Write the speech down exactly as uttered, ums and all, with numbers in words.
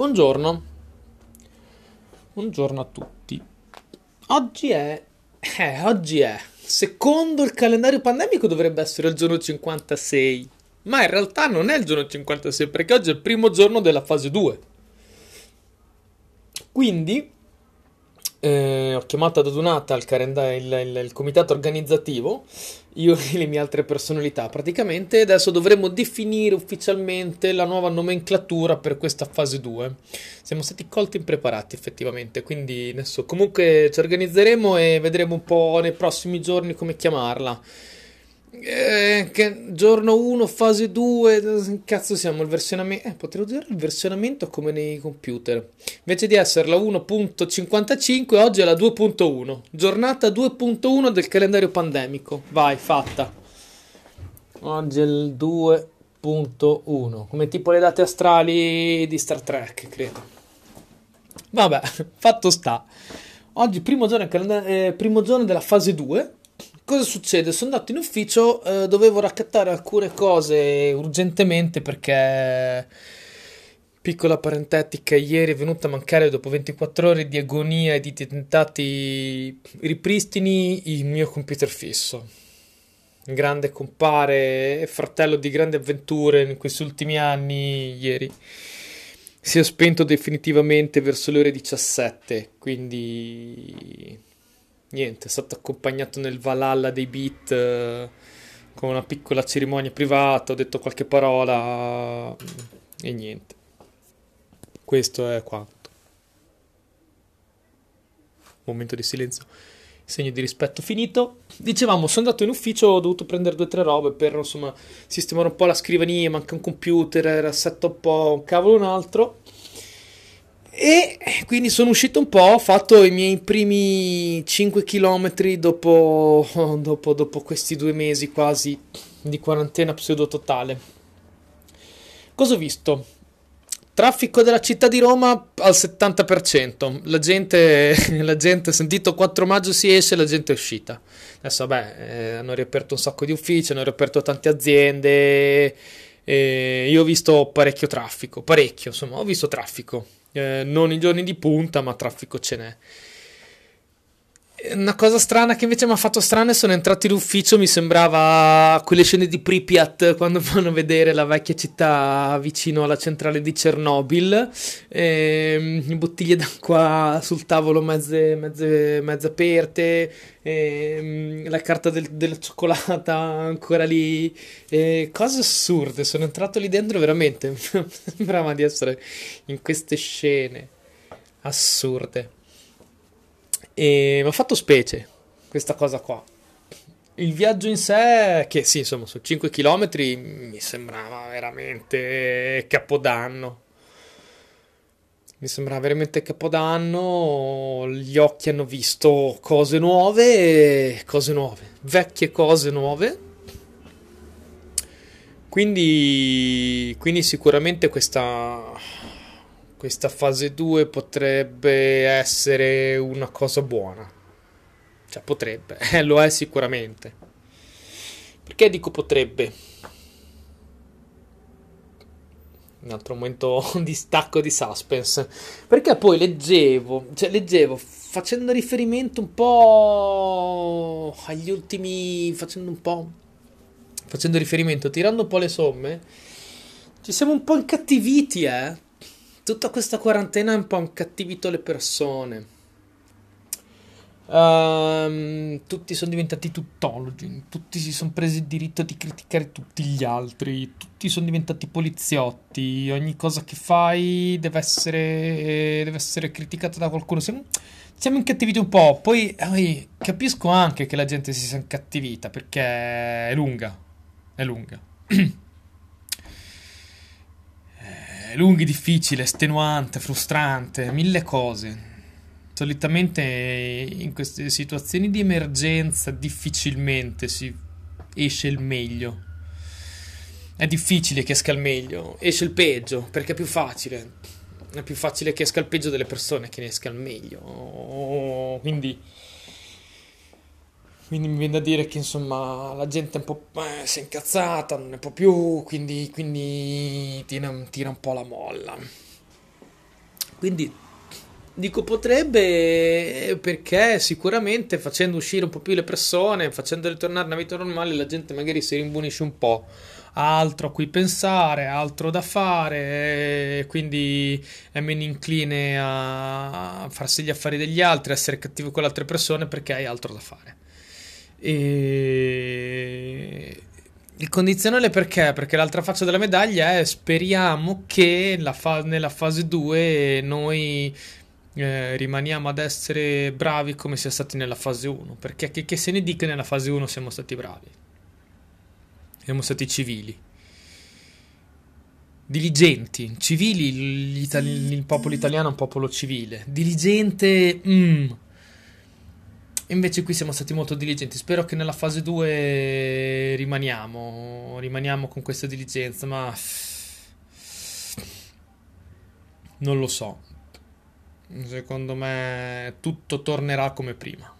Buongiorno, buongiorno a tutti. Oggi è, eh, oggi è, secondo il calendario pandemico dovrebbe essere il giorno cinquantasei, ma in realtà non è il giorno cinquantasei perché oggi è il primo giorno della fase due. Quindi eh, ho chiamato ad adunata il, calenda- il, il, il comitato organizzativo, io e le mie altre personalità praticamente, adesso dovremo definire ufficialmente la nuova nomenclatura per questa fase due. Siamo stati colti impreparati effettivamente, quindi adesso comunque ci organizzeremo e vedremo un po' nei prossimi giorni come chiamarla. Eh, che giorno uno, fase due, cazzo siamo, il versionamento, eh, potrei usare il versionamento come nei computer, invece di essere la uno punto cinquantacinque oggi è la due punto uno, giornata due punto uno del calendario pandemico, vai, fatta. Oggi è il due punto uno, come tipo le date astrali di Star Trek, credo. Vabbè, fatto sta, oggi primo giorno, calenda- eh, primo giorno della fase due. Cosa succede? Sono andato in ufficio, eh, dovevo raccattare alcune cose urgentemente perché, piccola parentetica, ieri è venuta a mancare dopo ventiquattro ore di agonia e di tentati ripristini il mio computer fisso. Grande compare e fratello di grandi avventure in questi ultimi anni, ieri si è spento definitivamente verso le ore diciassette, quindi... Niente, è stato accompagnato nel Valhalla dei beat eh, con una piccola cerimonia privata, ho detto qualche parola e niente. Questo è quanto. Momento di silenzio, segno di rispetto finito. Dicevamo, sono andato in ufficio, ho dovuto prendere due o tre robe per insomma sistemare un po' la scrivania, manca un computer, rassetto un po' un cavolo un altro. E quindi sono uscito un po', ho fatto i miei primi cinque chilometri dopo, dopo, dopo questi due mesi quasi di quarantena pseudo totale. Cosa ho visto? Traffico della città di Roma al settanta per cento, la gente, la gente ha sentito quattro maggio si esce, la gente è uscita. Adesso vabbè, eh, hanno riaperto un sacco di uffici, hanno riaperto tante aziende, eh, io ho visto parecchio traffico, parecchio insomma, ho visto traffico. Eh, non i giorni di punta, ma traffico ce n'è. Una cosa strana che invece mi ha fatto strana, sono entrato in ufficio, mi sembrava quelle scene di Pripyat quando vanno a vedere la vecchia città vicino alla centrale di Chernobyl, eh, bottiglie d'acqua sul tavolo mezze, mezze, mezze aperte, eh, la carta del, della cioccolata ancora lì, eh, cose assurde, sono entrato lì dentro veramente, mi sembrava di essere in queste scene assurde. E mi ha fatto specie questa cosa qua. Il viaggio in sé, che sì, insomma, su cinque chilometri mi sembrava veramente capodanno. Mi sembrava veramente capodanno. Gli occhi hanno visto cose nuove, cose nuove, vecchie cose nuove. Quindi, quindi sicuramente questa... Questa fase due potrebbe essere una cosa buona. Cioè potrebbe, eh, lo è sicuramente. Perché dico potrebbe? Un altro momento di stacco di suspense. Perché poi leggevo, cioè leggevo facendo riferimento un po' agli ultimi... Facendo un po'... Facendo riferimento, tirando un po' le somme. Ci siamo un po' incattiviti, eh. Tutta questa quarantena è un po' incattivito le persone, um, tutti sono diventati tuttologi, tutti si sono presi il diritto di criticare tutti gli altri, tutti sono diventati poliziotti, ogni cosa che fai deve essere, deve essere criticata da qualcuno, siamo, siamo incattiviti un po', poi eh, capisco anche che la gente si sia incattivita perché è lunga, è lunga. Lunghi, difficile, estenuante, frustrante, mille cose. Solitamente in queste situazioni di emergenza difficilmente si esce il meglio. È difficile che esca il meglio, esce il peggio, perché è più facile. È più facile che esca il peggio delle persone che ne esca il meglio. Quindi... Quindi mi viene da dire che insomma la gente è un po', eh, si è incazzata, non ne può più, quindi, quindi tira, tira un po' la molla. Quindi dico potrebbe, perché sicuramente facendo uscire un po' più le persone, facendole tornare a una vita normale, la gente magari si rimbunisce un po', ha altro a cui pensare, altro da fare, quindi è meno incline a farsi gli affari degli altri, a essere cattivo con le altre persone perché hai altro da fare. E il condizionale perché? Perché l'altra faccia della medaglia è speriamo che la fa- nella fase due noi eh, rimaniamo ad essere bravi come siamo stati nella fase uno, perché che, che se ne dica, nella fase uno siamo stati bravi, siamo stati civili, diligenti, civili, gli itali- il popolo italiano è un popolo civile, diligente, mm. Invece qui siamo stati molto diligenti. Spero che nella fase due rimaniamo, rimaniamo con questa diligenza, ma non lo so. Secondo me tutto tornerà come prima.